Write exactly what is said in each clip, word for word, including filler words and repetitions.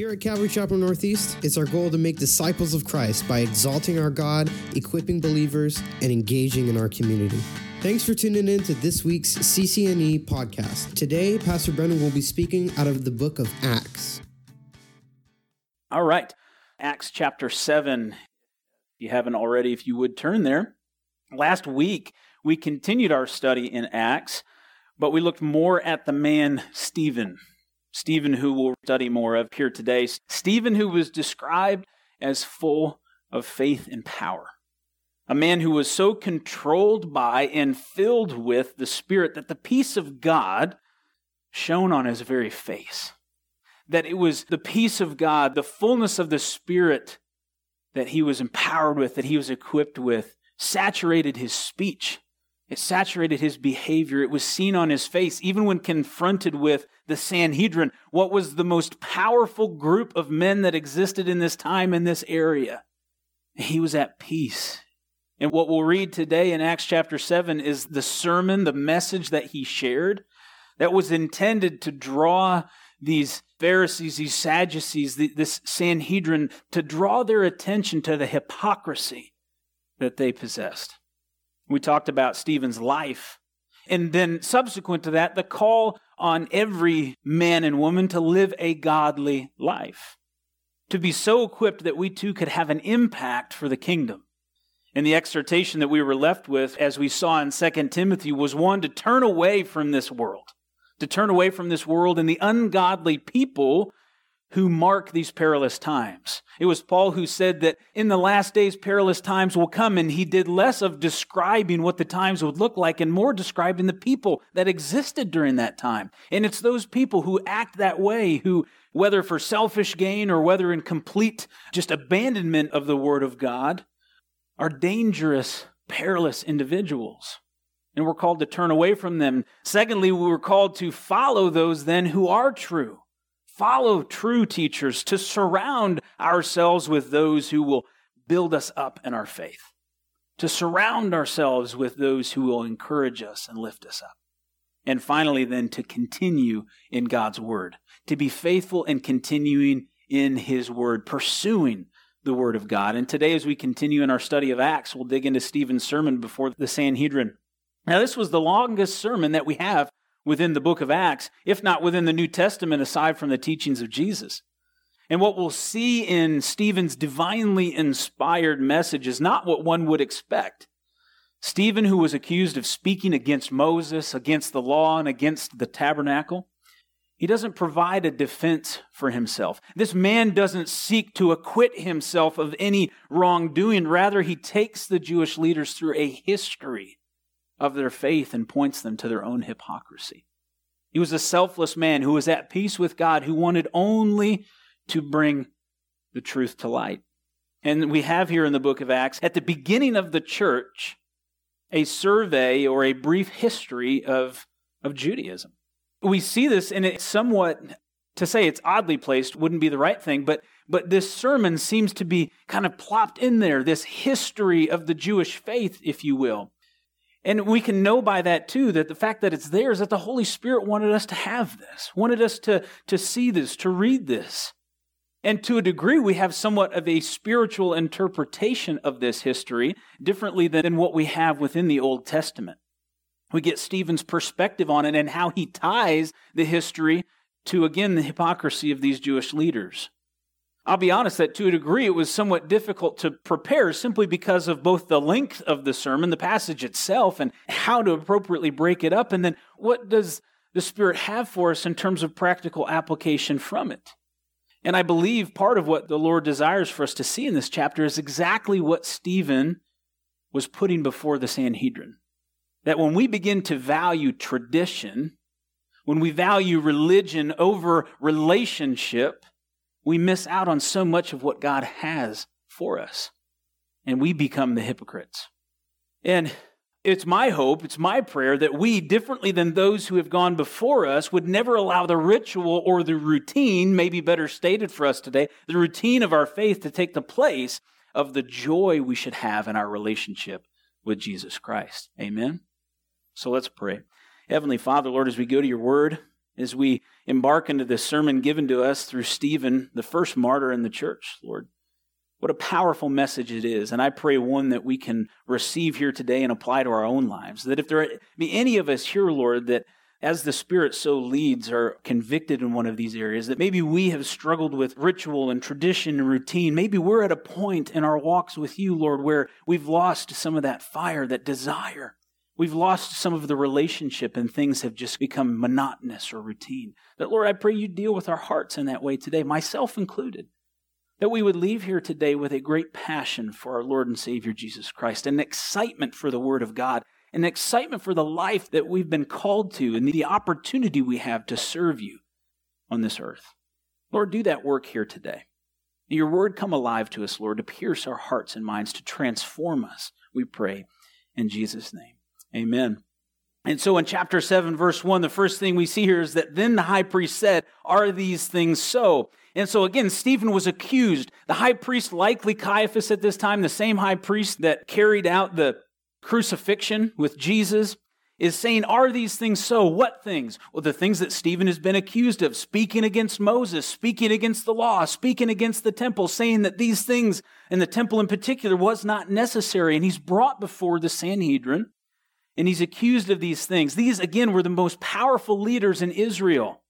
Here at Calvary Chapel Northeast, it's our goal to make disciples of Christ by exalting our God, equipping believers, and engaging in our community. Thanks for tuning in to this week's C C N E podcast. Today, Pastor Brennan will be speaking out of the book of Acts. All right, Acts chapter seven. If you haven't already, if you would turn there. Last week, we continued our study in Acts, but we looked more at the man Stephen. Stephen, who we'll study more of here today. Stephen, who was described as full of faith and power. A man who was so controlled by and filled with the Spirit that the peace of God shone on his very face. That it was the peace of God, the fullness of the Spirit that he was empowered with, that he was equipped with, saturated his speech. It saturated his behavior. It was seen on his face, even when confronted with the Sanhedrin, what was the most powerful group of men that existed in this time, in this area. He was at peace. And what we'll read today in Acts chapter seven is the sermon, the message that he shared, that was intended to draw these Pharisees, these Sadducees, this Sanhedrin, to draw their attention to the hypocrisy that they possessed. We talked about Stephen's life, and then subsequent to that, the call on every man and woman to live a godly life, to be so equipped that we too could have an impact for the kingdom. And the exhortation that we were left with, as we saw in Second Timothy, was one to turn away from this world, to turn away from this world and the ungodly people who mark these perilous times. It was Paul who said that in the last days, perilous times will come, and he did less of describing what the times would look like and more describing the people that existed during that time. And it's those people who act that way, who, whether for selfish gain or whether in complete just abandonment of the Word of God, are dangerous, perilous individuals. And we're called to turn away from them. Secondly, we were called to follow those then who are true. Follow true teachers, to surround ourselves with those who will build us up in our faith, to surround ourselves with those who will encourage us and lift us up. And finally, then, to continue in God's Word, to be faithful and continuing in His Word, pursuing the Word of God. And today, as we continue in our study of Acts, we'll dig into Stephen's sermon before the Sanhedrin. Now, this was the longest sermon that we have within the book of Acts, if not within the New Testament, aside from the teachings of Jesus. And what we'll see in Stephen's divinely inspired message is not what one would expect. Stephen, who was accused of speaking against Moses, against the law, and against the tabernacle, he doesn't provide a defense for himself. This man doesn't seek to acquit himself of any wrongdoing. Rather, he takes the Jewish leaders through a history of their faith and points them to their own hypocrisy. He was a selfless man who was at peace with God, who wanted only to bring the truth to light. And we have here in the book of Acts, at the beginning of the church, a survey or a brief history of, of Judaism. We see this, and it's somewhat, to say it's oddly placed wouldn't be the right thing, but but this sermon seems to be kind of plopped in there, this history of the Jewish faith, if you will. And we can know by that, too, that the fact that it's there is that the Holy Spirit wanted us to have this, wanted us to, to see this, to read this. And to a degree, we have somewhat of a spiritual interpretation of this history, differently than what we have within the Old Testament. We get Stephen's perspective on it and how he ties the history to, again, the hypocrisy of these Jewish leaders. I'll be honest that to a degree it was somewhat difficult to prepare simply because of both the length of the sermon, the passage itself, and how to appropriately break it up, and then what does the Spirit have for us in terms of practical application from it? And I believe part of what the Lord desires for us to see in this chapter is exactly what Stephen was putting before the Sanhedrin. That when we begin to value tradition, when we value religion over relationship, we miss out on so much of what God has for us, and we become the hypocrites. And it's my hope, it's my prayer that we, differently than those who have gone before us, would never allow the ritual or the routine, maybe better stated for us today, the routine of our faith to take the place of the joy we should have in our relationship with Jesus Christ. Amen? So let's pray. Heavenly Father, Lord, as we go to your word, as we embark into this sermon given to us through Stephen, the first martyr in the church, Lord. What a powerful message it is. And I pray one that we can receive here today and apply to our own lives. That if there be any of us here, Lord, that as the Spirit so leads are convicted in one of these areas, that maybe we have struggled with ritual and tradition and routine. Maybe we're at a point in our walks with you, Lord, where we've lost some of that fire, that desire. We've lost some of the relationship and things have just become monotonous or routine. But Lord, I pray you deal with our hearts in that way today, myself included. That we would leave here today with a great passion for our Lord and Savior Jesus Christ, an excitement for the Word of God, an excitement for the life that we've been called to and the opportunity we have to serve you on this earth. Lord, do that work here today. May your Word come alive to us, Lord, to pierce our hearts and minds, to transform us, we pray in Jesus' name. Amen. And so in chapter seven, verse one, the first thing we see here is that then the high priest said, "Are these things so?" And so again, Stephen was accused. The high priest, likely Caiaphas at this time, the same high priest that carried out the crucifixion with Jesus, is saying, "Are these things so?" What things? Well, the things that Stephen has been accused of, speaking against Moses, speaking against the law, speaking against the temple, saying that these things, and the temple in particular, was not necessary. And he's brought before the Sanhedrin, and he's accused of these things. These, again, were the most powerful leaders in Israel.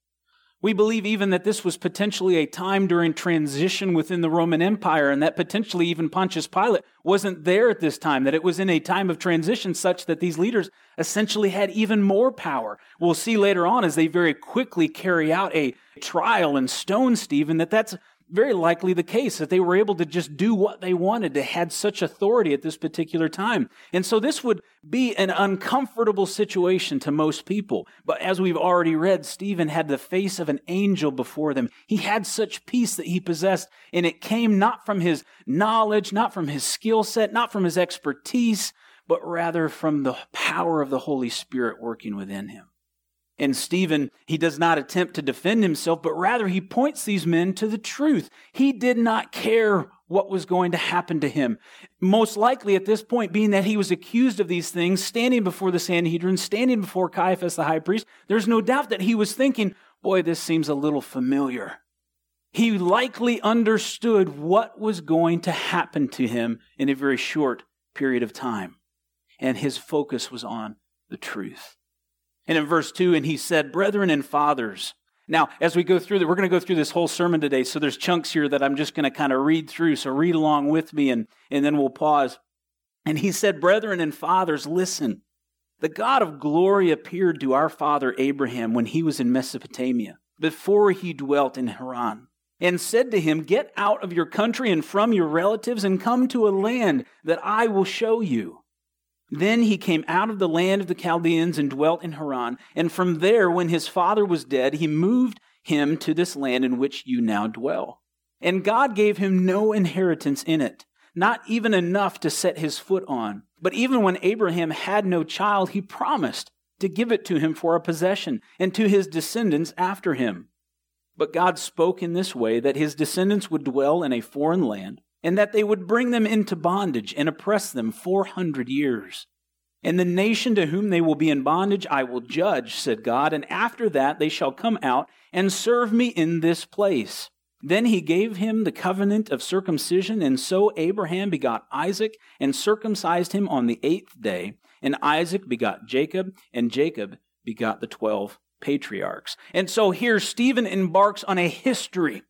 We believe even that this was potentially a time during transition within the Roman Empire, and that potentially even Pontius Pilate wasn't there at this time, that it was in a time of transition such that these leaders essentially had even more power. We'll see later on as they very quickly carry out a trial and stone Stephen that that's very likely the case, that they were able to just do what they wanted. They had such authority at this particular time. And so this would be an uncomfortable situation to most people. But as we've already read, Stephen had the face of an angel before them. He had such peace that he possessed, and it came not from his knowledge, not from his skill set, not from his expertise, but rather from the power of the Holy Spirit working within him. And Stephen, he does not attempt to defend himself, but rather he points these men to the truth. He did not care what was going to happen to him. Most likely at this point, being that he was accused of these things, standing before the Sanhedrin, standing before Caiaphas the high priest, there's no doubt that he was thinking, boy, this seems a little familiar. He likely understood what was going to happen to him in a very short period of time. And his focus was on the truth. And in verse two, and he said, "Brethren and fathers." Now, as we go through that, we're going to go through this whole sermon today. So there's chunks here that I'm just going to kind of read through. So read along with me and, and then we'll pause. And he said, "Brethren and fathers, listen. The God of glory appeared to our father Abraham when he was in Mesopotamia, before he dwelt in Haran, and said to him, 'Get out of your country and from your relatives and come to a land that I will show you.' Then he came out of the land of the Chaldeans and dwelt in Haran. And from there, when his father was dead, he moved him to this land in which you now dwell. And God gave him no inheritance in it, not even enough to set his foot on. But even when Abraham had no child, he promised to give it to him for a possession and to his descendants after him. But God spoke in this way, that his descendants would dwell in a foreign land, and that they would bring them into bondage and oppress them four hundred years. And the nation to whom they will be in bondage I will judge, said God, and after that they shall come out and serve me in this place." Then he gave him the covenant of circumcision, and so Abraham begot Isaac and circumcised him on the eighth day. And Isaac begot Jacob, and Jacob begot the twelve patriarchs. And so here Stephen embarks on a history.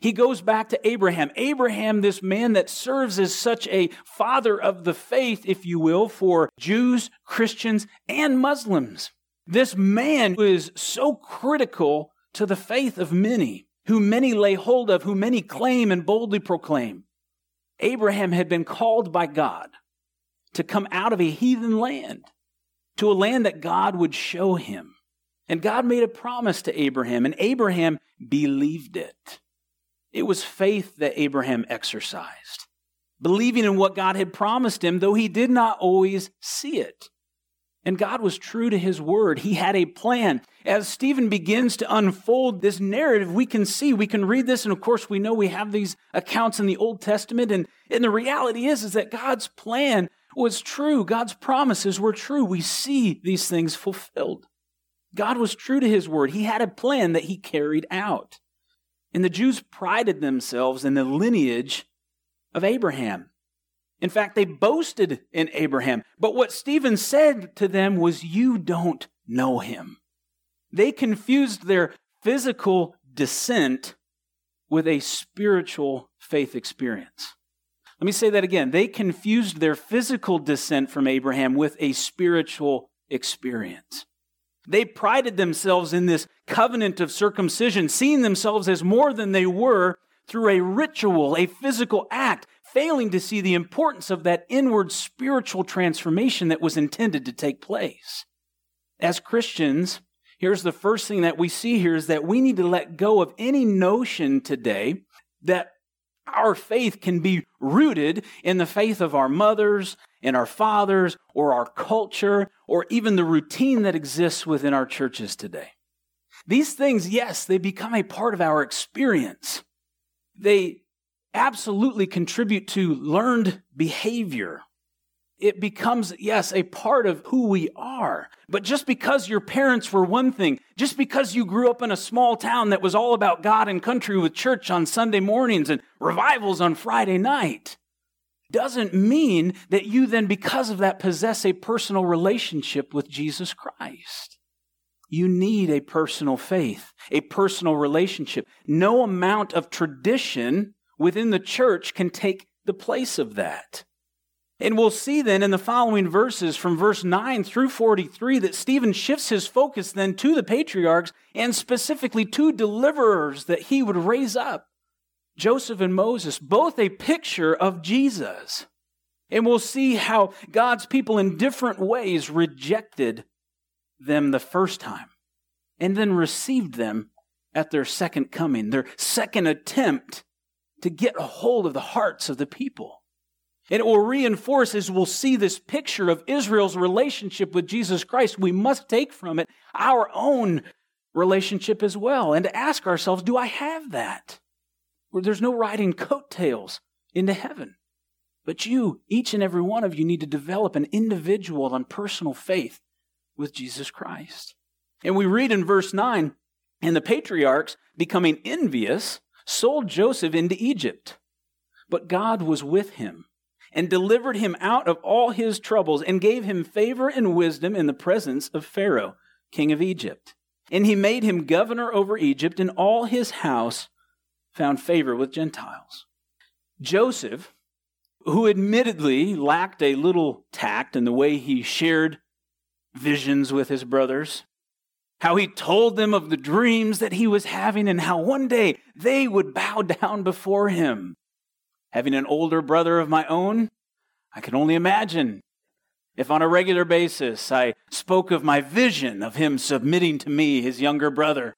He goes back to Abraham. Abraham, this man that serves as such a father of the faith, if you will, for Jews, Christians, and Muslims. This man who is so critical to the faith of many, who many lay hold of, who many claim and boldly proclaim. Abraham had been called by God to come out of a heathen land, to a land that God would show him. And God made a promise to Abraham, and Abraham believed it. It was faith that Abraham exercised, believing in what God had promised him, though he did not always see it. And God was true to his word. He had a plan. As Stephen begins to unfold this narrative, we can see, we can read this, and of course we know we have these accounts in the Old Testament, and, and the reality is, is that God's plan was true. God's promises were true. We see these things fulfilled. God was true to his word. He had a plan that he carried out. And the Jews prided themselves in the lineage of Abraham. In fact, they boasted in Abraham. But what Stephen said to them was, you don't know him. They confused their physical descent with a spiritual faith experience. Let me say that again. They confused their physical descent from Abraham with a spiritual experience. They prided themselves in this covenant of circumcision, seeing themselves as more than they were through a ritual, a physical act, failing to see the importance of that inward spiritual transformation that was intended to take place. As Christians, here's the first thing that we see here is that we need to let go of any notion today that our faith can be rooted in the faith of our mothers and our fathers or our culture or even the routine that exists within our churches today. These things, yes, they become a part of our experience. They absolutely contribute to learned behavior. It becomes, yes, a part of who we are. But just because your parents were one thing, just because you grew up in a small town that was all about God and country with church on Sunday mornings and revivals on Friday night, doesn't mean that you then, because of that, possess a personal relationship with Jesus Christ. You need a personal faith, a personal relationship. No amount of tradition within the church can take the place of that. And we'll see then in the following verses from verse nine through forty-three that Stephen shifts his focus then to the patriarchs and specifically to deliverers that he would raise up. Joseph and Moses, both a picture of Jesus. And we'll see how God's people in different ways rejected them the first time and then received them at their second coming, their second attempt to get a hold of the hearts of the people. And it will reinforce, as we'll see, this picture of Israel's relationship with Jesus Christ. We must take from it our own relationship as well and ask ourselves, do I have that? Where there's no riding coattails into heaven. But you, each and every one of you, need to develop an individual and personal faith with Jesus Christ. And we read in verse nine, and the patriarchs, becoming envious, sold Joseph into Egypt. But God was with him and delivered him out of all his troubles and gave him favor and wisdom in the presence of Pharaoh, king of Egypt. And he made him governor over Egypt, and all his house found favor with Gentiles. Joseph, who admittedly lacked a little tact in the way he shared visions with his brothers, how he told them of the dreams that he was having and how one day they would bow down before him. Having an older brother of my own, I can only imagine if on a regular basis I spoke of my vision of him submitting to me, his younger brother,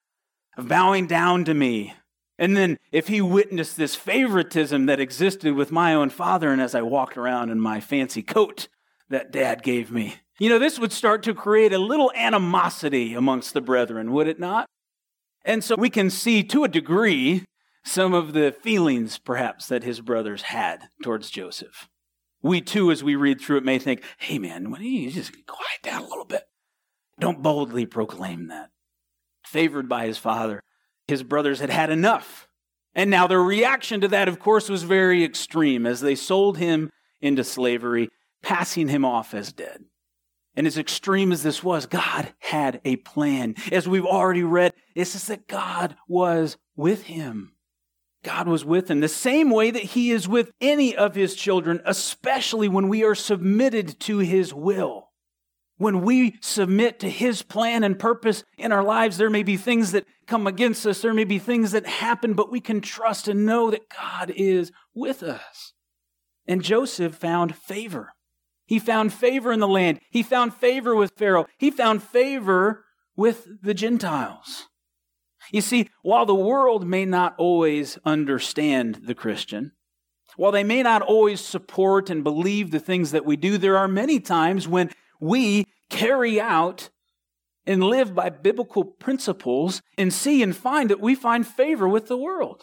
of bowing down to me. And then if he witnessed this favoritism that existed with my own father and as I walked around in my fancy coat that Dad gave me. You know, this would start to create a little animosity amongst the brethren, would it not? And so we can see to a degree some of the feelings, perhaps, that his brothers had towards Joseph. We too, as we read through it, may think, hey man, when you just quiet down a little bit. Don't boldly proclaim that. Favored by his father, his brothers had had enough. And now their reaction to that, of course, was very extreme as they sold him into slavery, passing him off as dead. And as extreme as this was, God had a plan. As we've already read, this is that God was with him. God was with him the same way that he is with any of his children, especially when we are submitted to his will. When we submit to his plan and purpose in our lives, there may be things that come against us. There may be things that happen, but we can trust and know that God is with us. And Joseph found favor. He found favor in the land. He found favor with Pharaoh. He found favor with the Gentiles. You see, while the world may not always understand the Christian, while they may not always support and believe the things that we do, there are many times when we carry out and live by biblical principles and see and find that we find favor with the world.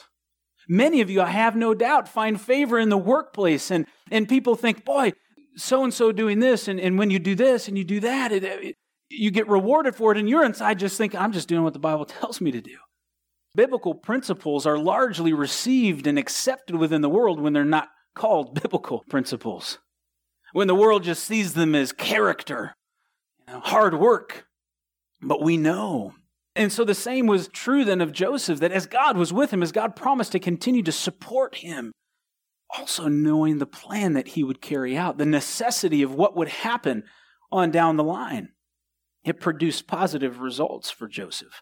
Many of you, I have no doubt, find favor in the workplace, and, and people think, boy, so-and-so doing this, and, and when you do this and you do that, it, it, you get rewarded for it, and you're inside just thinking, I'm just doing what the Bible tells me to do. Biblical principles are largely received and accepted within the world when they're not called biblical principles. When the world just sees them as character, you know, hard work. But we know. And so the same was true then of Joseph, that as God was with him, as God promised to continue to support him, also knowing the plan that he would carry out, the necessity of what would happen on down the line, it produced positive results for Joseph.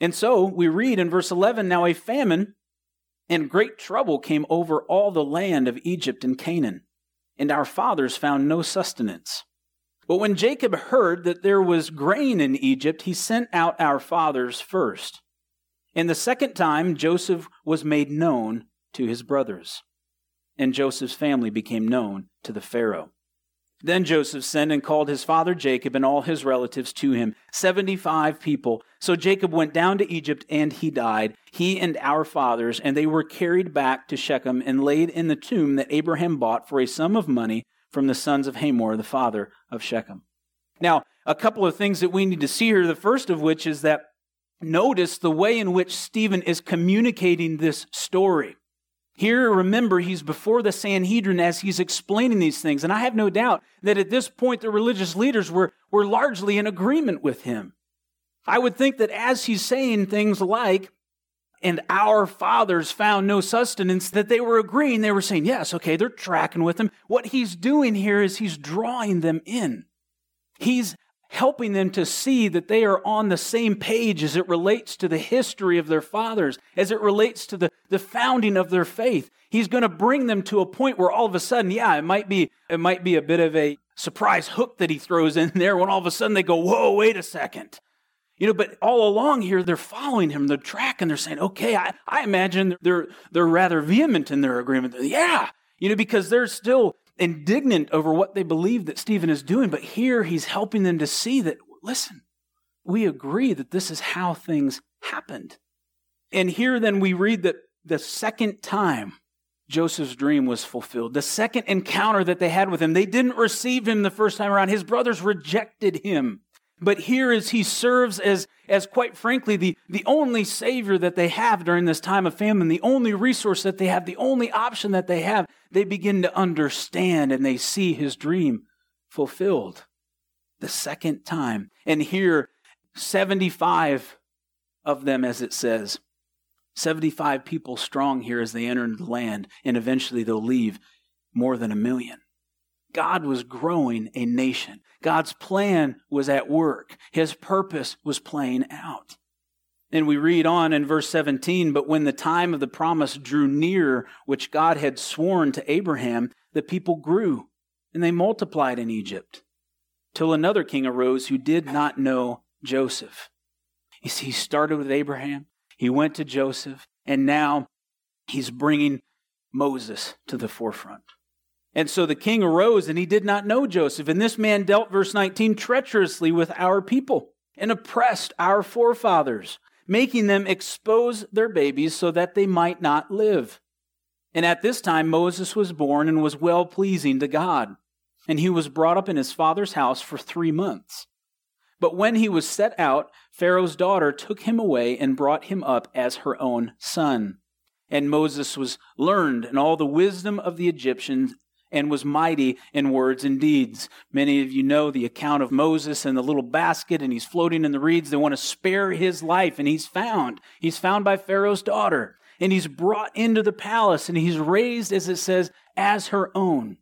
And so we read in verse eleven, now a famine and great trouble came over all the land of Egypt and Canaan, and our fathers found no sustenance. But when Jacob heard that there was grain in Egypt, he sent out our fathers first. And the second time, Joseph was made known to his brothers, and Joseph's family became known to the Pharaoh. Then Joseph sent and called his father Jacob and all his relatives to him, seventy-five people. So Jacob went down to Egypt, and he died, he and our fathers, and they were carried back to Shechem and laid in the tomb that Abraham bought for a sum of money from the sons of Hamor, the father of Shechem. Now, a couple of things that we need to see here, the first of which is that notice the way in which Stephen is communicating this story. Here, remember, he's before the Sanhedrin as he's explaining these things, and I have no doubt that at this point the religious leaders were, were largely in agreement with him. I would think that as he's saying things like, and our fathers found no sustenance, that they were agreeing. They were saying, yes, okay, they're tracking with him. What he's doing here is he's drawing them in. He's helping them to see that they are on the same page as it relates to the history of their fathers, as it relates to the, the founding of their faith. He's going to bring them to a point where all of a sudden, yeah, it might be it might be a bit of a surprise hook that he throws in there when all of a sudden they go, whoa, wait a second. You know, but all along here, they're following him, they're tracking, they're saying, okay, I, I imagine they're they're rather vehement in their agreement. Yeah, you know, because they're still indignant over what they believe that Stephen is doing. But here he's helping them to see that, listen, we agree that this is how things happened. And here then we read that the second time Joseph's dream was fulfilled, the second encounter that they had with him, they didn't receive him the first time around. His brothers rejected him. But here is he serves as, as quite frankly, the, the only savior that they have during this time of famine, the only resource that they have, the only option that they have. They begin to understand and they see his dream fulfilled the second time. And here, seventy-five of them, as it says, seventy-five people strong here as they enter the land, and eventually they'll leave more than a million. God was growing a nation. God's plan was at work. His purpose was playing out. And we read on in verse seventeen, but when the time of the promise drew near, which God had sworn to Abraham, the people grew, and they multiplied in Egypt, till another king arose who did not know Joseph. You see, he started with Abraham, he went to Joseph, and now he's bringing Moses to the forefront. And so the king arose, and he did not know Joseph. And this man dealt, verse nineteen, treacherously with our people and oppressed our forefathers, making them expose their babies so that they might not live. And at this time Moses was born and was well-pleasing to God. And he was brought up in his father's house for three months. But when he was set out, Pharaoh's daughter took him away and brought him up as her own son. And Moses was learned in all the wisdom of the Egyptians, and was mighty in words and deeds. Many of you know the account of Moses and the little basket, and he's floating in the reeds. They want to spare his life, and he's found. He's found by Pharaoh's daughter, and he's brought into the palace, and he's raised, as it says, as her own.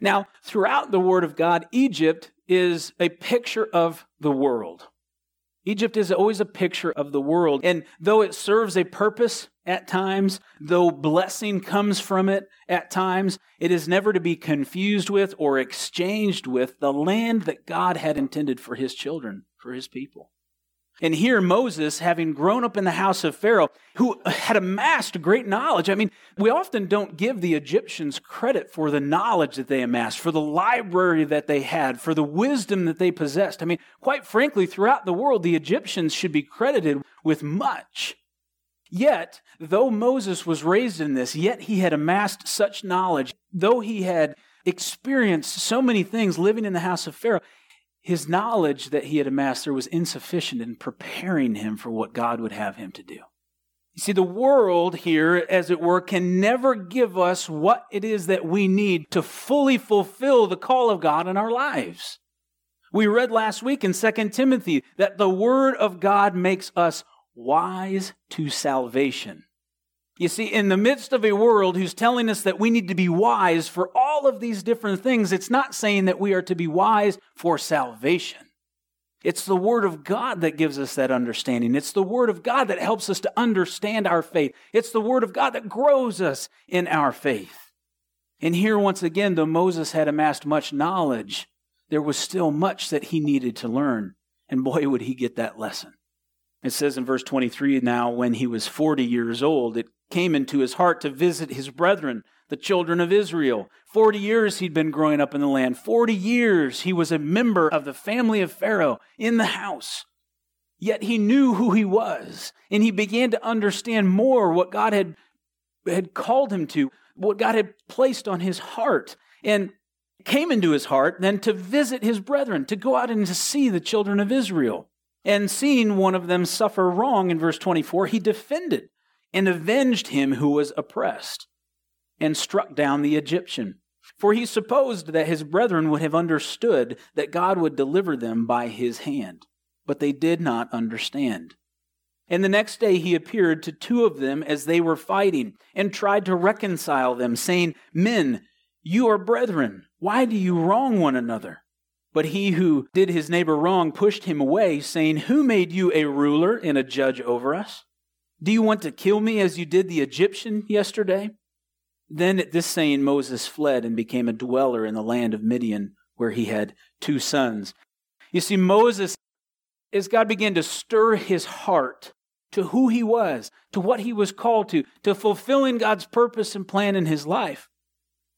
Now, throughout the Word of God, Egypt is a picture of the world. Egypt is always a picture of the world, and though it serves a purpose at times, though blessing comes from it at times, it is never to be confused with or exchanged with the land that God had intended for his children, for his people. And here Moses, having grown up in the house of Pharaoh, who had amassed great knowledge. I mean, we often don't give the Egyptians credit for the knowledge that they amassed, for the library that they had, for the wisdom that they possessed. I mean, quite frankly, throughout the world, the Egyptians should be credited with much. Yet, though Moses was raised in this, yet he had amassed such knowledge, though he had experienced so many things living in the house of Pharaoh, his knowledge that he had amassed there was insufficient in preparing him for what God would have him to do. You see, the world here, as it were, can never give us what it is that we need to fully fulfill the call of God in our lives. We read last week in Second Timothy that the Word of God makes us wise to salvation. You see, in the midst of a world who's telling us that we need to be wise for all of these different things, it's not saying that we are to be wise for salvation. It's the Word of God that gives us that understanding. It's the Word of God that helps us to understand our faith. It's the Word of God that grows us in our faith. And here, once again, though Moses had amassed much knowledge, there was still much that he needed to learn. And boy, would he get that lesson. It says in verse twenty-three, now when he was forty years old, it came into his heart to visit his brethren, the children of Israel. Forty years he'd been growing up in the land. Forty years he was a member of the family of Pharaoh in the house. Yet he knew who he was, and he began to understand more what God had, had called him to, what God had placed on his heart. And it came into his heart then to visit his brethren, to go out and to see the children of Israel. And seeing one of them suffer wrong, in verse twenty-four, he defended and avenged him who was oppressed, and struck down the Egyptian. For he supposed that his brethren would have understood that God would deliver them by his hand. But they did not understand. And the next day he appeared to two of them as they were fighting, and tried to reconcile them, saying, Men, you are brethren. Why do you wrong one another? But he who did his neighbor wrong pushed him away, saying, Who made you a ruler and a judge over us? Do you want to kill me as you did the Egyptian yesterday? Then at this saying, Moses fled and became a dweller in the land of Midian, where he had two sons. You see, Moses, as God began to stir his heart to who he was, to what he was called to, to fulfilling God's purpose and plan in his life,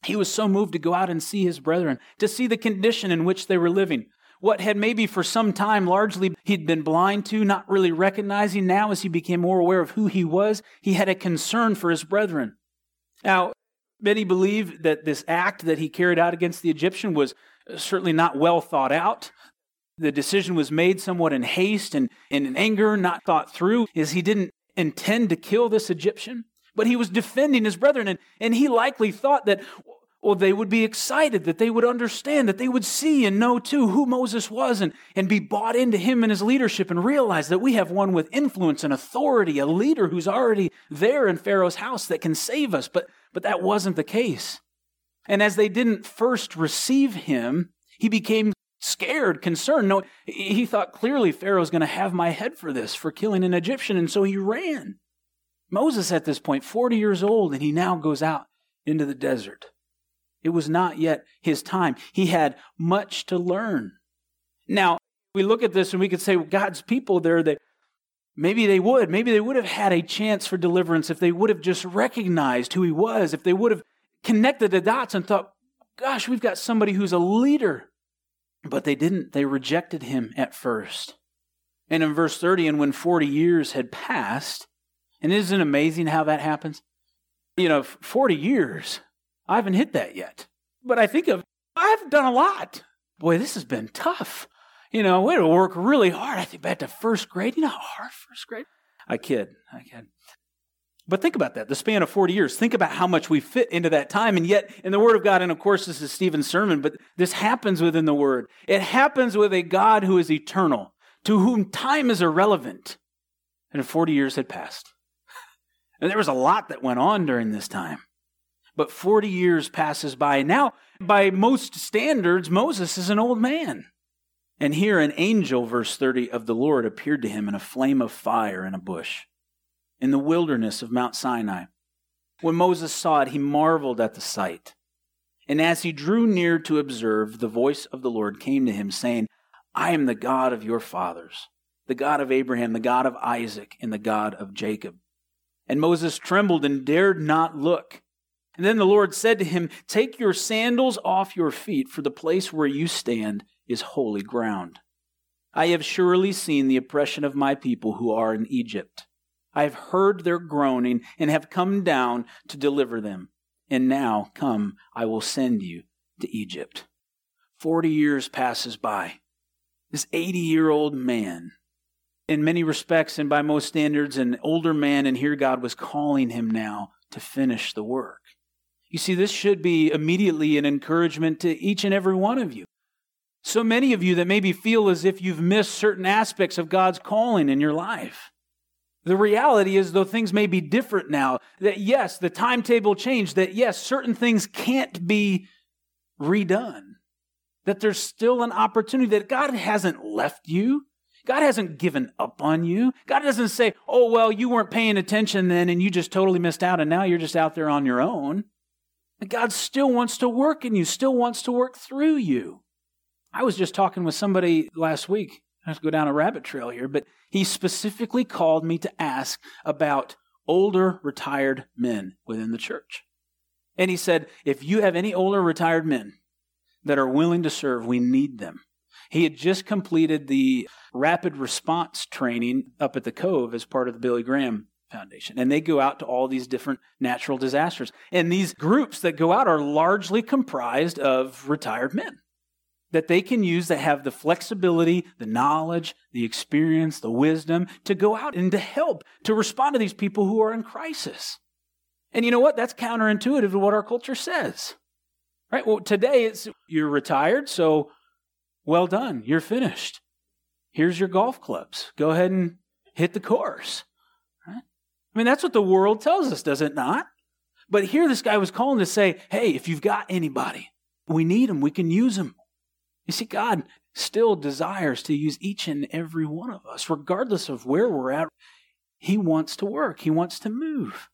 he was so moved to go out and see his brethren, to see the condition in which they were living. What had maybe for some time largely he'd been blind to, not really recognizing, now as he became more aware of who he was, he had a concern for his brethren. Now, many believe that this act that he carried out against the Egyptian was certainly not well thought out. The decision was made somewhat in haste and, and in anger, not thought through, as he didn't intend to kill this Egyptian. But he was defending his brethren, and, and he likely thought that, well, they would be excited, that they would understand, that they would see and know too who Moses was, and, and be bought into him and his leadership, and realize that we have one with influence and authority, a leader who's already there in Pharaoh's house that can save us. But, but that wasn't the case. And as they didn't first receive him, he became scared, concerned. No, he thought clearly Pharaoh's going to have my head for this, for killing an Egyptian, and so he ran. Moses at this point, forty years old, and he now goes out into the desert. It was not yet his time. He had much to learn. Now, we look at this and we could say, well, God's people there, they, maybe they would. Maybe they would have had a chance for deliverance if they would have just recognized who he was, if they would have connected the dots and thought, gosh, we've got somebody who's a leader. But they didn't. They rejected him at first. And in verse thirty, and when forty years had passed, and isn't it amazing how that happens? You know, forty years, I haven't hit that yet. But I think of, I've done a lot. Boy, this has been tough. You know, we had to work really hard. I think back to first grade. You know how hard first grade? I kid, I kid. But think about that, the span of forty years. Think about how much we fit into that time. And yet, in the Word of God, and of course, this is Stephen's sermon, but this happens within the Word. It happens with a God who is eternal, to whom time is irrelevant. And forty years had passed. And there was a lot that went on during this time. But forty years passes by. Now, by most standards, Moses is an old man. And here an angel, verse thirty, of the Lord appeared to him in a flame of fire in a bush in the wilderness of Mount Sinai. When Moses saw it, he marveled at the sight. And as he drew near to observe, the voice of the Lord came to him, saying, I am the God of your fathers, the God of Abraham, the God of Isaac, and the God of Jacob. And Moses trembled and dared not look. And then the Lord said to him, Take your sandals off your feet, for the place where you stand is holy ground. I have surely seen the oppression of my people who are in Egypt. I have heard their groaning and have come down to deliver them. And now, come, I will send you to Egypt. Forty years passes by. This eighty-year-old man, in many respects and by most standards, an older man, and here God was calling him now to finish the work. You see, this should be immediately an encouragement to each and every one of you. So many of you that maybe feel as if you've missed certain aspects of God's calling in your life. The reality is, though things may be different now, that yes, the timetable changed, that yes, certain things can't be redone, that there's still an opportunity, that God hasn't left you. God hasn't given up on you. God doesn't say, oh, well, you weren't paying attention then and you just totally missed out and now you're just out there on your own. And God still wants to work in you, still wants to work through you. I was just talking with somebody last week. I have to go down a rabbit trail here, but he specifically called me to ask about older retired men within the church. And he said, if you have any older retired men that are willing to serve, we need them. He had just completed the rapid response training up at the Cove as part of the Billy Graham Foundation. And they go out to all these different natural disasters. And these groups that go out are largely comprised of retired men that they can use, that have the flexibility, the knowledge, the experience, the wisdom to go out and to help, to respond to these people who are in crisis. And you know what? That's counterintuitive to what our culture says. Right? Well, today it's you're retired, so well done. You're finished. Here's your golf clubs. Go ahead and hit the course. Right? I mean, that's what the world tells us, does it not? But here this guy was calling to say, hey, if you've got anybody, we need them. We can use them. You see, God still desires to use each and every one of us, regardless of where we're at. He wants to work. He wants to move.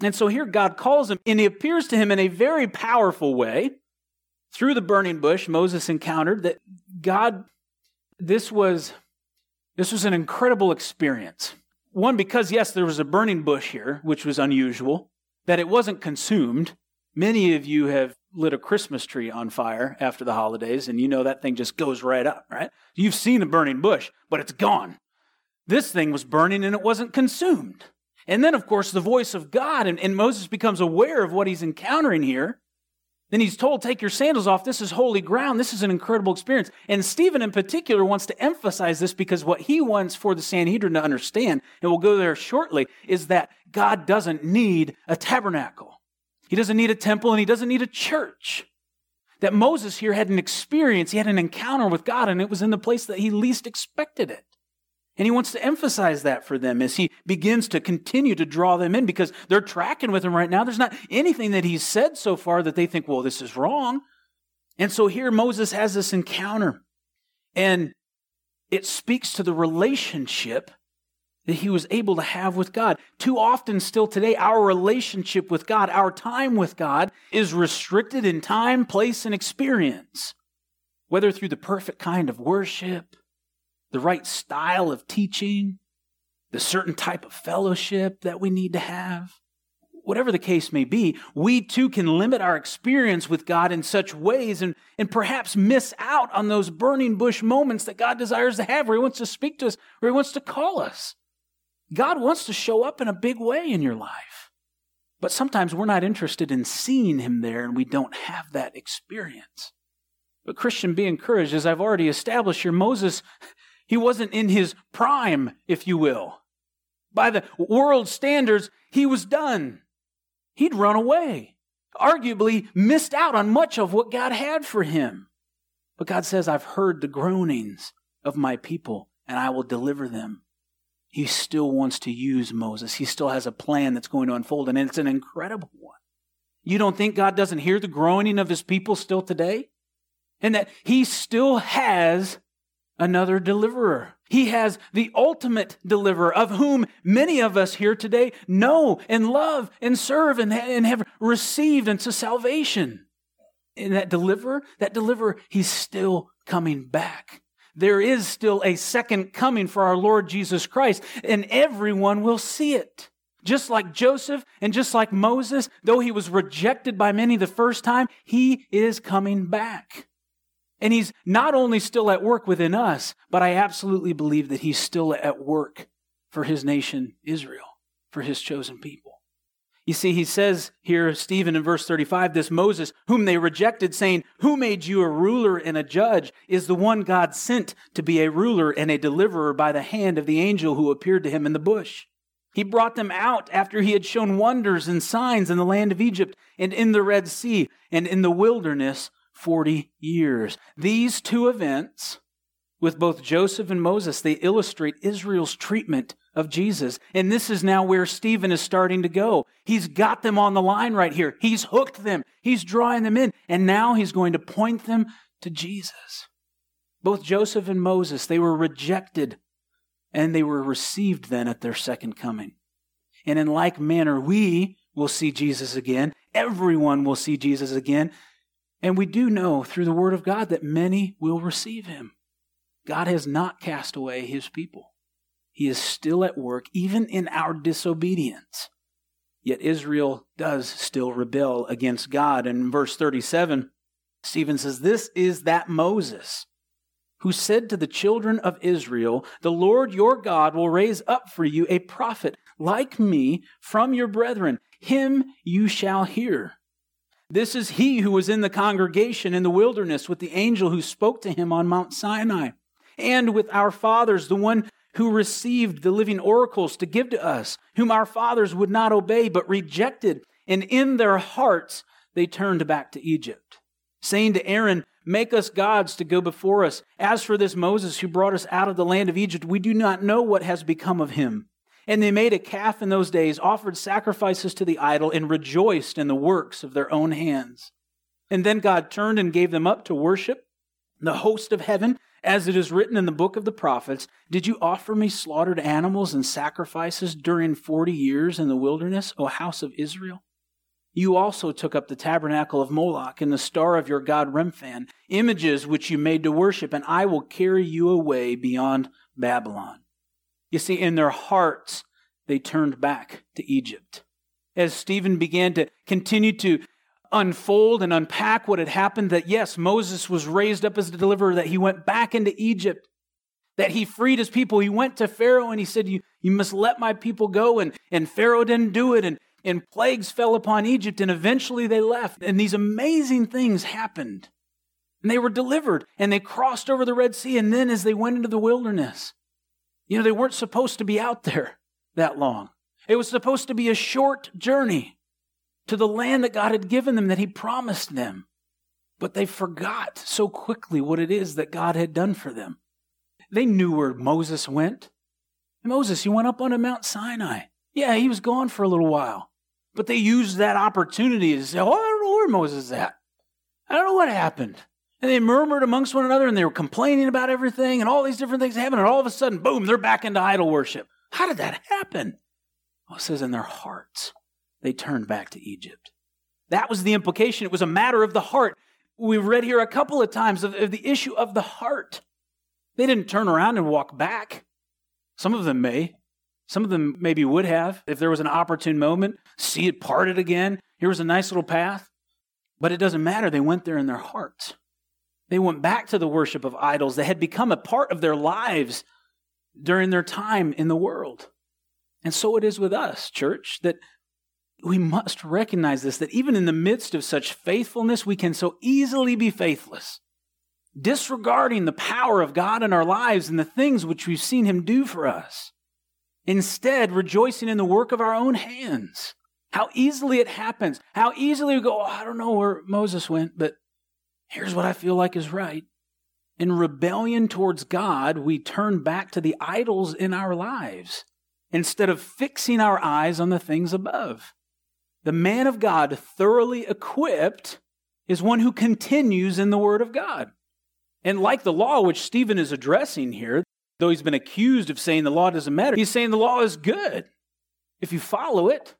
And so here God calls him, and he appears to him in a very powerful way. Through the burning bush, Moses encountered that God, this was, this was an incredible experience. One, because yes, there was a burning bush here, which was unusual, that it wasn't consumed. Many of you have lit a Christmas tree on fire after the holidays, and you know that thing just goes right up, right? You've seen a burning bush, but it's gone. This thing was burning, and it wasn't consumed. And then, of course, the voice of God, and, and Moses becomes aware of what he's encountering here. Then he's told, take your sandals off. This is holy ground. This is an incredible experience. And Stephen in particular wants to emphasize this because what he wants for the Sanhedrin to understand, and we'll go there shortly, is that God doesn't need a tabernacle. He doesn't need a temple, and he doesn't need a church. That Moses here had an experience. He had an encounter with God, and it was in the place that he least expected it. And he wants to emphasize that for them as he begins to continue to draw them in, because they're tracking with him right now. There's not anything that he's said so far that they think, well, this is wrong. And so here Moses has this encounter, and it speaks to the relationship that he was able to have with God. Too often still today, our relationship with God, our time with God, is restricted in time, place, and experience, whether through the perfect kind of worship, the right style of teaching, the certain type of fellowship that we need to have. Whatever the case may be, we too can limit our experience with God in such ways and, and perhaps miss out on those burning bush moments that God desires to have, where He wants to speak to us, where He wants to call us. God wants to show up in a big way in your life. But sometimes we're not interested in seeing Him there, and we don't have that experience. But Christian, be encouraged. As I've already established here, Moses, he wasn't in his prime, if you will. By the world standards, he was done. He'd run away. Arguably missed out on much of what God had for him. But God says, I've heard the groanings of my people, and I will deliver them. He still wants to use Moses. He still has a plan that's going to unfold, and it's an incredible one. You don't think God doesn't hear the groaning of His people still today? And that He still has another deliverer. He has the ultimate deliverer, of whom many of us here today know and love and serve and, and have received into salvation. And that deliverer, that deliverer, he's still coming back. There is still a second coming for our Lord Jesus Christ, and everyone will see it. Just like Joseph and just like Moses, though he was rejected by many the first time, he is coming back. And He's not only still at work within us, but I absolutely believe that He's still at work for His nation, Israel, for His chosen people. You see, he says here, Stephen, in verse thirty-five, this Moses, whom they rejected, saying, "Who made you a ruler and a judge?" is the one God sent to be a ruler and a deliverer by the hand of the angel who appeared to him in the bush. He brought them out after he had shown wonders and signs in the land of Egypt and in the Red Sea and in the wilderness forty years. These two events, with both Joseph and Moses, they illustrate Israel's treatment of Jesus. And this is now where Stephen is starting to go. He's got them on the line right here. He's hooked them. He's drawing them in. And now he's going to point them to Jesus. Both Joseph and Moses, they were rejected and they were received then at their second coming. And in like manner, we will see Jesus again. Everyone will see Jesus again. And we do know through the Word of God that many will receive Him. God has not cast away His people. He is still at work, even in our disobedience. Yet Israel does still rebel against God. And in verse thirty-seven, Stephen says, "This is that Moses who said to the children of Israel, 'The Lord your God will raise up for you a prophet like me from your brethren. Him you shall hear. This is he who was in the congregation in the wilderness with the angel who spoke to him on Mount Sinai, and with our fathers, the one who received the living oracles to give to us, whom our fathers would not obey but rejected, and in their hearts they turned back to Egypt, saying to Aaron, make us gods to go before us. As for this Moses who brought us out of the land of Egypt, we do not know what has become of him.' And they made a calf in those days, offered sacrifices to the idol, and rejoiced in the works of their own hands. And then God turned and gave them up to worship the host of heaven, as it is written in the book of the prophets, 'Did you offer me slaughtered animals and sacrifices during forty years in the wilderness, O house of Israel? You also took up the tabernacle of Moloch and the star of your god Remphan, images which you made to worship, and I will carry you away beyond Babylon.'" You see, in their hearts, they turned back to Egypt. As Stephen began to continue to unfold and unpack what had happened, that yes, Moses was raised up as the deliverer, that he went back into Egypt, that he freed his people. He went to Pharaoh and he said, you, you must let my people go. And, and Pharaoh didn't do it. And, and plagues fell upon Egypt. And eventually they left. And these amazing things happened. And they were delivered. And they crossed over the Red Sea. And then as they went into the wilderness, you know, they weren't supposed to be out there that long. It was supposed to be a short journey to the land that God had given them, that He promised them. But they forgot so quickly what it is that God had done for them. They knew where Moses went. Moses, he went up onto Mount Sinai. Yeah, he was gone for a little while. But they used that opportunity to say, oh, I don't know where Moses is at. I don't know what happened. And they murmured amongst one another, and they were complaining about everything, and all these different things happened, and all of a sudden, boom, they're back into idol worship. How did that happen? Well, it says in their hearts, they turned back to Egypt. That was the implication. It was a matter of the heart. We've read here a couple of times of, of the issue of the heart. They didn't turn around and walk back. Some of them may. Some of them maybe would have, if there was an opportune moment. See it parted again. Here was a nice little path. But it doesn't matter. They went there in their hearts. They went back to the worship of idols that had become a part of their lives during their time in the world. And so it is with us, church, that we must recognize this, that even in the midst of such faithfulness, we can so easily be faithless, disregarding the power of God in our lives and the things which we've seen Him do for us. Instead, rejoicing in the work of our own hands. How easily it happens. How easily we go, oh, I don't know where Moses went, but here's what I feel like is right. In rebellion towards God, we turn back to the idols in our lives instead of fixing our eyes on the things above. The man of God, thoroughly equipped, is one who continues in the Word of God. And like the law, which Stephen is addressing here, though he's been accused of saying the law doesn't matter, he's saying the law is good if you follow it,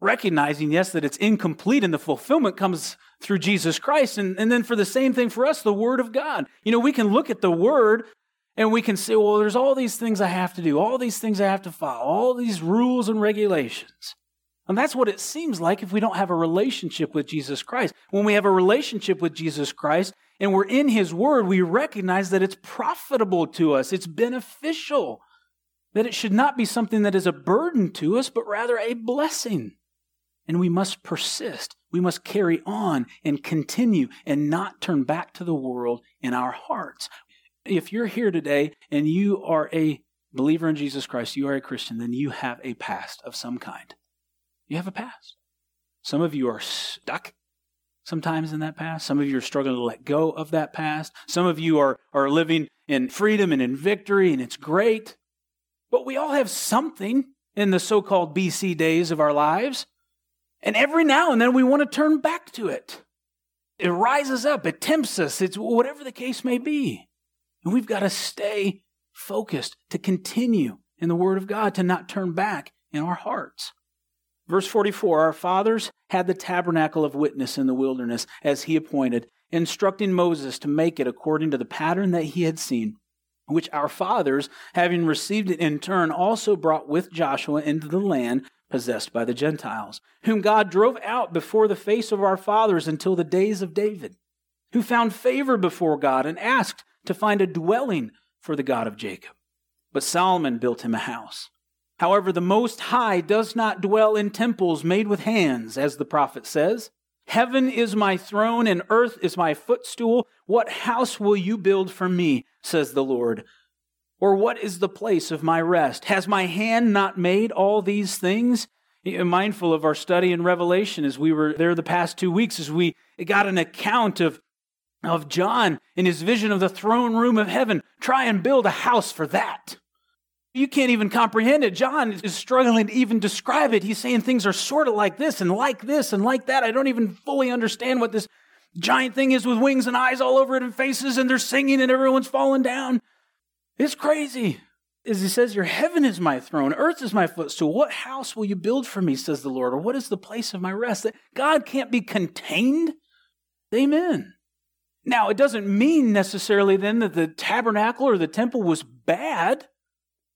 recognizing, yes, that it's incomplete and the fulfillment comes through Jesus Christ. And, and then for the same thing for us, the Word of God. You know, we can look at the Word and we can say, well, there's all these things I have to do, all these things I have to follow, all these rules and regulations. And that's what it seems like if we don't have a relationship with Jesus Christ. When we have a relationship with Jesus Christ and we're in His Word, we recognize that it's profitable to us, it's beneficial, that it should not be something that is a burden to us, but rather a blessing. And we must persist. We must carry on and continue and not turn back to the world in our hearts. If you're here today and you are a believer in Jesus Christ, you are a Christian, then you have a past of some kind. You have a past. Some of you are stuck sometimes in that past. Some of you are struggling to let go of that past. Some of you are, are living in freedom and in victory, and it's great. But we all have something in the so-called B C days of our lives. And every now and then we want to turn back to it. It rises up, it tempts us, it's whatever the case may be. And we've got to stay focused, to continue in the Word of God, to not turn back in our hearts. Verse forty-four, our fathers had the tabernacle of witness in the wilderness as he appointed, instructing Moses to make it according to the pattern that he had seen, which our fathers, having received it in turn, also brought with Joshua into the land possessed by the Gentiles, whom God drove out before the face of our fathers until the days of David, who found favor before God and asked to find a dwelling for the God of Jacob. But Solomon built him a house. However, the Most High does not dwell in temples made with hands, as the prophet says. Heaven is my throne and earth is my footstool. What house will you build for me, says the Lord? Or what is the place of my rest? Has my hand not made all these things? Mindful of our study in Revelation as we were there the past two weeks, as we got an account of, of John in his vision of the throne room of heaven. Try and build a house for that. You can't even comprehend it. John is struggling to even describe it. He's saying things are sort of like this and like this and like that. I don't even fully understand what this giant thing is with wings and eyes all over it and faces, and they're singing and everyone's falling down. It's crazy. As he says, your heaven is my throne, earth is my footstool. What house will you build for me, says the Lord? Or what is the place of my rest? That God can't be contained? Amen. Now, it doesn't mean necessarily then that the tabernacle or the temple was bad.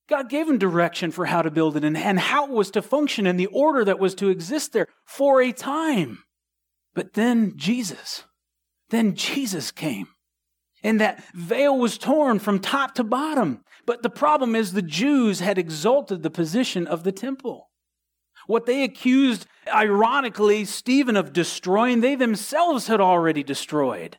God gave him direction for how to build it and, and how it was to function and the order that was to exist there for a time. But then Jesus, then Jesus came. And that veil was torn from top to bottom. But the problem is the Jews had exalted the position of the temple. What they accused, ironically, Stephen of destroying, they themselves had already destroyed.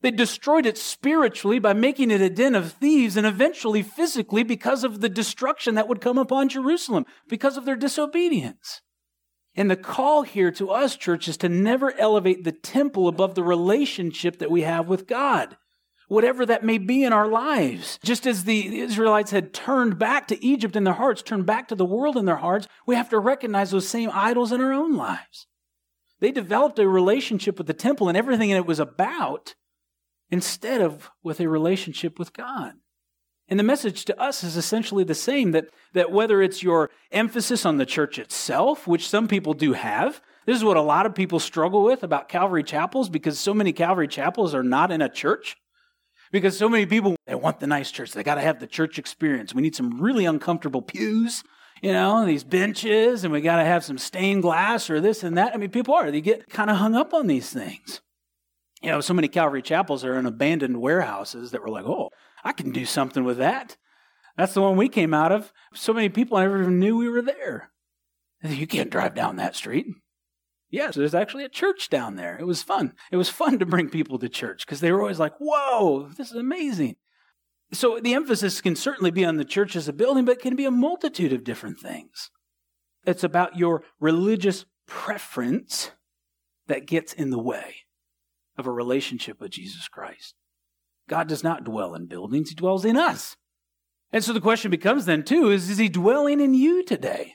They destroyed it spiritually by making it a den of thieves, and eventually physically because of the destruction that would come upon Jerusalem, because of their disobedience. And the call here to us, church, is to never elevate the temple above the relationship that we have with God. Whatever that may be in our lives. Just as the Israelites had turned back to Egypt in their hearts, turned back to the world in their hearts, we have to recognize those same idols in our own lives. They developed a relationship with the temple and everything it was about instead of with a relationship with God. And the message to us is essentially the same, that, that whether it's your emphasis on the church itself, which some people do have. This is what a lot of people struggle with about Calvary Chapels, because so many Calvary Chapels are not in a church. Because so many people, they want the nice church. They got to have the church experience. We need some really uncomfortable pews, you know, these benches, and we got to have some stained glass or this and that. I mean, people are, they get kind of hung up on these things. You know, so many Calvary Chapels are in abandoned warehouses that were like, oh, I can do something with that. That's the one we came out of. So many people never even knew we were there. You can't drive down that street. Yes, yeah, so there's actually a church down there. It was fun. It was fun to bring people to church because they were always like, whoa, this is amazing. So the emphasis can certainly be on the church as a building, but it can be a multitude of different things. It's about your religious preference that gets in the way of a relationship with Jesus Christ. God does not dwell in buildings. He dwells in us. And so the question becomes then too, is, is he dwelling in you today?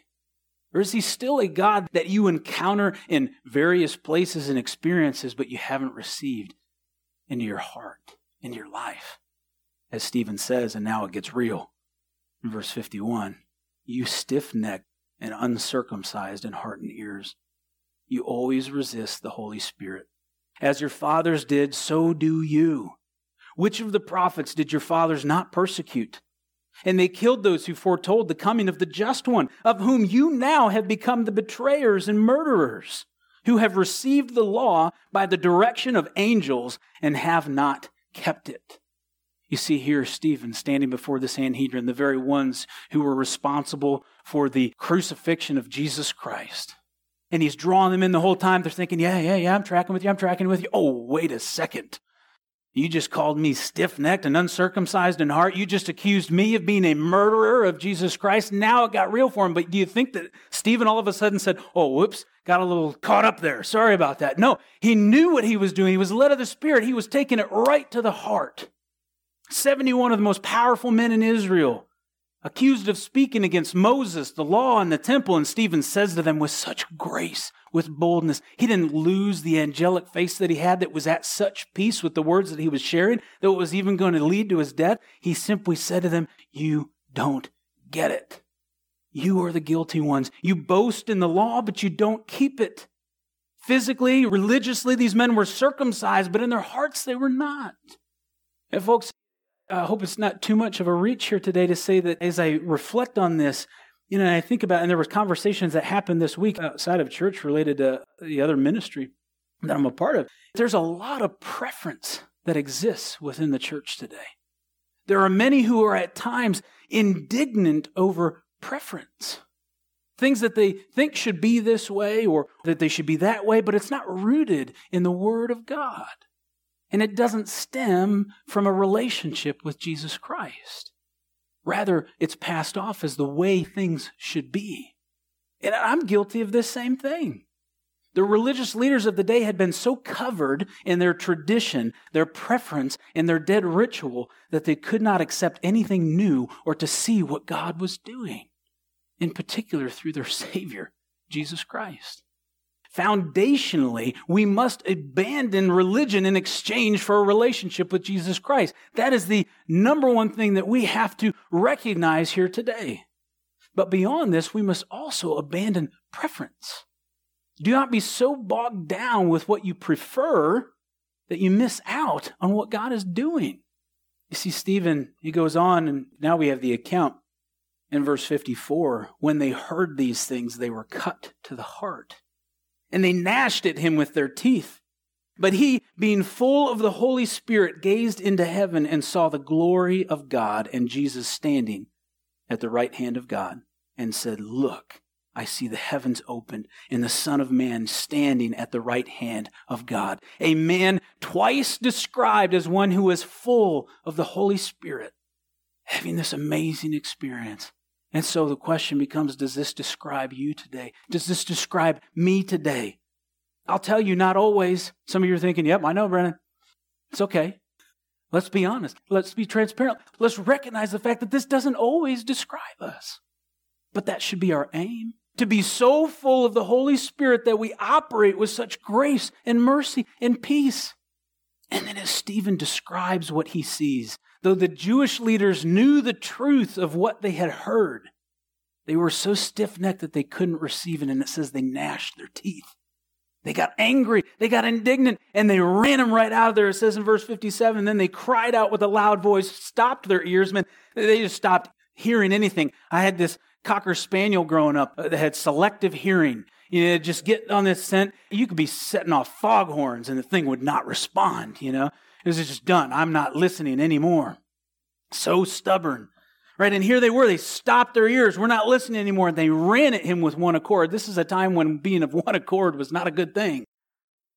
Or is he still a God that you encounter in various places and experiences, but you haven't received into your heart, into your life? As Stephen says, and now it gets real. In verse fifty-one, you stiff-necked and uncircumcised in heart and ears. You always resist the Holy Spirit. As your fathers did, so do you. Which of the prophets did your fathers not persecute? And they killed those who foretold the coming of the Just One, of whom you now have become the betrayers and murderers, who have received the law by the direction of angels and have not kept it. You see here Stephen standing before the Sanhedrin, the very ones who were responsible for the crucifixion of Jesus Christ. And he's drawing them in the whole time. They're thinking, yeah, yeah, yeah, I'm tracking with you. I'm tracking with you. Oh, wait a second. You just called me stiff-necked and uncircumcised in heart. You just accused me of being a murderer of Jesus Christ. Now it got real for him. But do you think that Stephen all of a sudden said, oh, whoops, got a little caught up there. Sorry about that. No, he knew what he was doing. He was led of the Spirit. He was taking it right to the heart. seventy-one of the most powerful men in Israel, accused of speaking against Moses, the law, and the temple. And Stephen says to them with such grace, with boldness, he didn't lose the angelic face that he had that was at such peace with the words that he was sharing, though it was even going to lead to his death. He simply said to them, you don't get it. You are the guilty ones. You boast in the law, but you don't keep it. Physically, religiously, these men were circumcised, but in their hearts they were not. And folks, I hope it's not too much of a reach here today to say that as I reflect on this, you know, and I think about, and there was conversations that happened this week outside of church related to the other ministry that I'm a part of. There's a lot of preference that exists within the church today. There are many who are at times indignant over preference. Things that they think should be this way or that they should be that way, but it's not rooted in the Word of God. And it doesn't stem from a relationship with Jesus Christ. Rather, it's passed off as the way things should be. And I'm guilty of this same thing. The religious leaders of the day had been so covered in their tradition, their preference, and their dead ritual that they could not accept anything new or to see what God was doing, in particular through their Savior, Jesus Christ. Foundationally, we must abandon religion in exchange for a relationship with Jesus Christ. That is the number one thing that we have to recognize here today. But beyond this, we must also abandon preference. Do not be so bogged down with what you prefer that you miss out on what God is doing. You see, Stephen, he goes on, and now we have the account in verse fifty-four. When they heard these things, they were cut to the heart. And they gnashed at him with their teeth. But he, being full of the Holy Spirit, gazed into heaven and saw the glory of God and Jesus standing at the right hand of God and said, look, I see the heavens opened and the Son of Man standing at the right hand of God. A man twice described as one who is full of the Holy Spirit, having this amazing experience. And so the question becomes, does this describe you today? Does this describe me today? I'll tell you, not always. Some of you are thinking, yep, I know, Brennan. It's okay. Let's be honest. Let's be transparent. Let's recognize the fact that this doesn't always describe us. But that should be our aim, to be so full of the Holy Spirit that we operate with such grace and mercy and peace. And then as Stephen describes what he sees, though the Jewish leaders knew the truth of what they had heard, they were so stiff-necked that they couldn't receive it. And it says they gnashed their teeth. They got angry. They got indignant. And they ran him right out of there. It says in verse fifty-seven, then they cried out with a loud voice, stopped their ears. Man, they just stopped hearing anything. I had this Cocker Spaniel growing up that had selective hearing. You know, just get on this scent. You could be setting off foghorns and the thing would not respond, you know. It was just done. I'm not listening anymore. So stubborn. Right? And here they were. They stopped their ears. We're not listening anymore. And they ran at him with one accord. This is a time when being of one accord was not a good thing.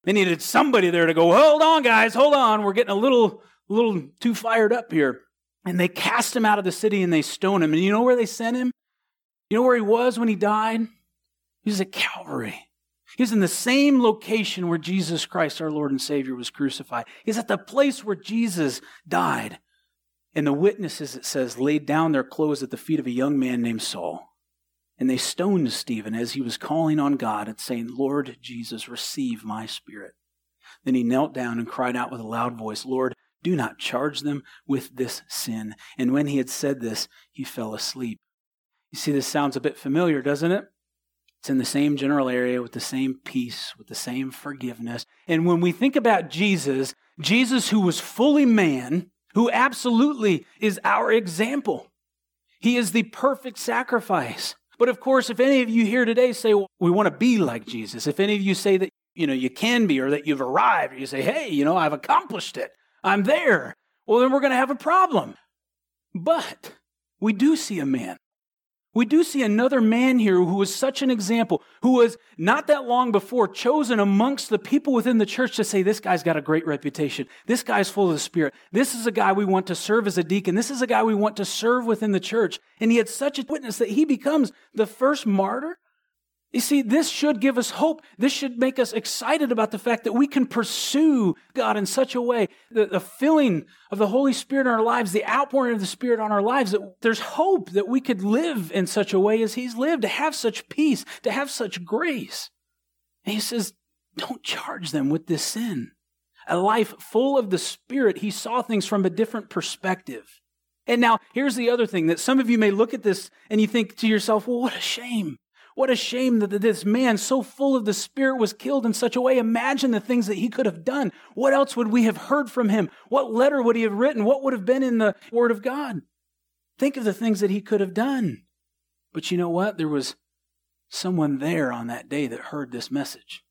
They needed somebody there to go, hold on, guys, hold on. We're getting a little, little too fired up here. And they cast him out of the city and they stoned him. And you know where they sent him? You know where he was when he died? He was at Calvary. He's in the same location where Jesus Christ, our Lord and Savior, was crucified. He's at the place where Jesus died. And the witnesses, it says, laid down their clothes at the feet of a young man named Saul. And they stoned Stephen as he was calling on God and saying, Lord Jesus, receive my spirit. Then he knelt down and cried out with a loud voice, Lord, do not charge them with this sin. And when he had said this, he fell asleep. You see, this sounds a bit familiar, doesn't it? It's in the same general area with the same peace, with the same forgiveness. And when we think about Jesus, Jesus who was fully man, who absolutely is our example. He is the perfect sacrifice. But of course, if any of you here today say, well, we want to be like Jesus, if any of you say that, you know, you can be or that you've arrived, or you say, hey, you know, I've accomplished it, I'm there. Well, then we're going to have a problem. But we do see a man We do see another man here who was such an example, who was not that long before chosen amongst the people within the church to say, this guy's got a great reputation. This guy's full of the Spirit. This is a guy we want to serve as a deacon. This is a guy we want to serve within the church. And he had such a witness that he becomes the first martyr. You see, this should give us hope. This should make us excited about the fact that we can pursue God in such a way, the, the filling of the Holy Spirit in our lives, the outpouring of the Spirit on our lives, that there's hope that we could live in such a way as he's lived, to have such peace, to have such grace. And he says, don't charge them with this sin. A life full of the Spirit, he saw things from a different perspective. And now, here's the other thing, that some of you may look at this and you think to yourself, well, what a shame. What a shame that this man so full of the Spirit was killed in such a way. Imagine the things that he could have done. What else would we have heard from him? What letter would he have written? What would have been in the Word of God? Think of the things that he could have done. But you know what? There was someone there on that day that heard this message,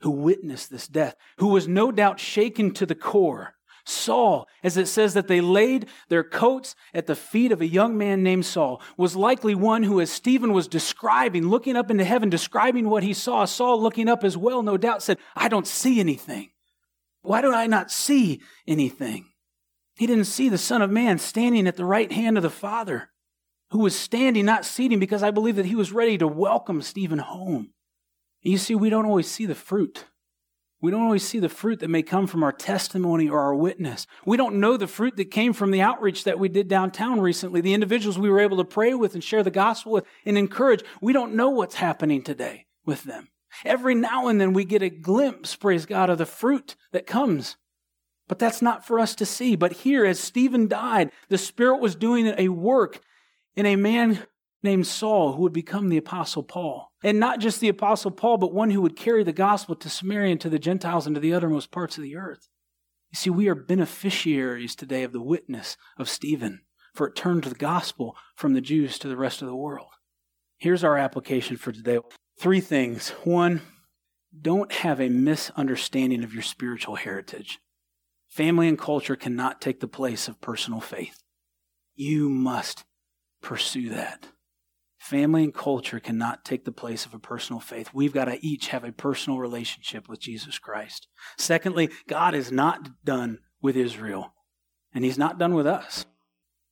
who witnessed this death, who was no doubt shaken to the core. Saul, as it says that they laid their coats at the feet of a young man named Saul, was likely one who, as Stephen was describing, looking up into heaven, describing what he saw, Saul looking up as well, no doubt said, I don't see anything. Why do I not see anything? He didn't see the Son of Man standing at the right hand of the Father, who was standing, not seating, because I believe that he was ready to welcome Stephen home. And you see, we don't always see the fruit. We don't always see the fruit that may come from our testimony or our witness. We don't know the fruit that came from the outreach that we did downtown recently, the individuals we were able to pray with and share the gospel with and encourage. We don't know what's happening today with them. Every now and then we get a glimpse, praise God, of the fruit that comes. But that's not for us to see. But here, as Stephen died, the Spirit was doing a work in a man named Saul, who would become the Apostle Paul. And not just the Apostle Paul, but one who would carry the gospel to Samaria and to the Gentiles and to the uttermost parts of the earth. You see, we are beneficiaries today of the witness of Stephen, for it turned the gospel from the Jews to the rest of the world. Here's our application for today. Three things. One, don't have a misunderstanding of your spiritual heritage. Family and culture cannot take the place of personal faith. You must pursue that. Family and culture cannot take the place of a personal faith. We've got to each have a personal relationship with Jesus Christ. Secondly, God is not done with Israel, and he's not done with us.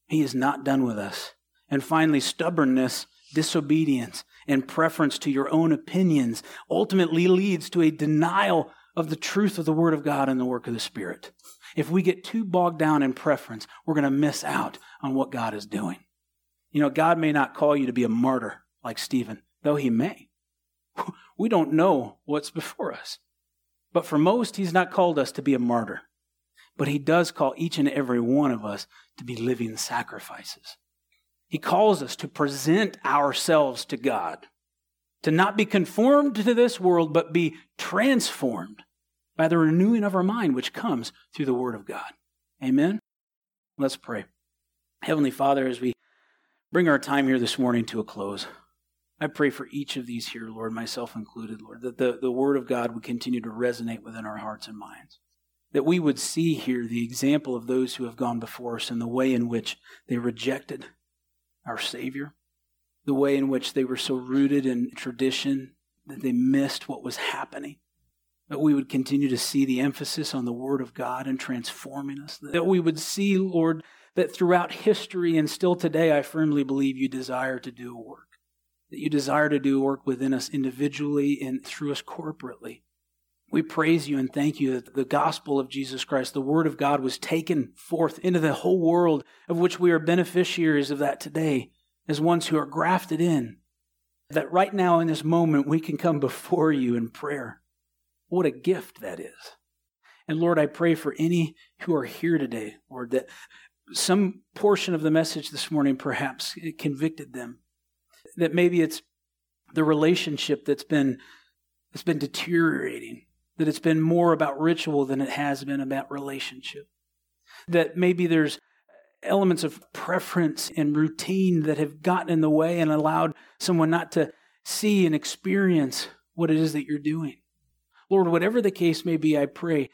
He is not done with us. And finally, stubbornness, disobedience, and preference to your own opinions ultimately leads to a denial of the truth of the Word of God and the work of the Spirit. If we get too bogged down in preference, we're going to miss out on what God is doing. You know, God may not call you to be a martyr like Stephen, though he may. We don't know what's before us. But for most, he's not called us to be a martyr. But he does call each and every one of us to be living sacrifices. He calls us to present ourselves to God, to not be conformed to this world, but be transformed by the renewing of our mind, which comes through the Word of God. Amen? Let's pray. Heavenly Father, as we bring our time here this morning to a close, I pray for each of these here, Lord, myself included, Lord, that the, the Word of God would continue to resonate within our hearts and minds, that we would see here the example of those who have gone before us and the way in which they rejected our Savior, the way in which they were so rooted in tradition that they missed what was happening, that we would continue to see the emphasis on the Word of God and transforming us, that we would see, Lord, that throughout history and still today, I firmly believe you desire to do a work, that you desire to do work within us individually and through us corporately. We praise you and thank you that the gospel of Jesus Christ, the Word of God, was taken forth into the whole world, of which we are beneficiaries of that today, as ones who are grafted in, that right now in this moment, we can come before you in prayer. What a gift that is. And Lord, I pray for any who are here today, Lord, that some portion of the message this morning perhaps convicted them, that maybe it's the relationship that's been that's been deteriorating, that it's been more about ritual than it has been about relationship, that maybe there's elements of preference and routine that have gotten in the way and allowed someone not to see and experience what it is that you're doing. Lord, whatever the case may be, I pray,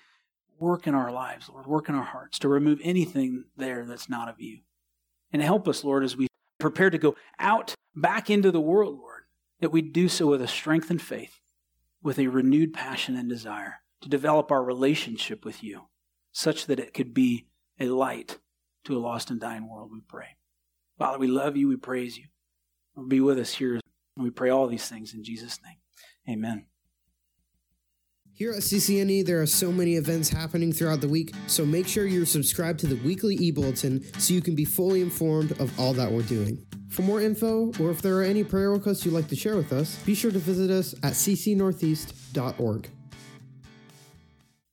work in our lives, Lord, work in our hearts to remove anything there that's not of you. And help us, Lord, as we prepared to go out back into the world, Lord, that we do so with a strengthened faith, with a renewed passion and desire to develop our relationship with you such that it could be a light to a lost and dying world, we pray. Father, we love you. We praise you. Be with us here. We pray all these things in Jesus' name. Amen. Here at C C N E, there are so many events happening throughout the week, so make sure you're subscribed to the weekly e-bulletin so you can be fully informed of all that we're doing. For more info, or if there are any prayer requests you'd like to share with us, be sure to visit us at c c northeast dot org.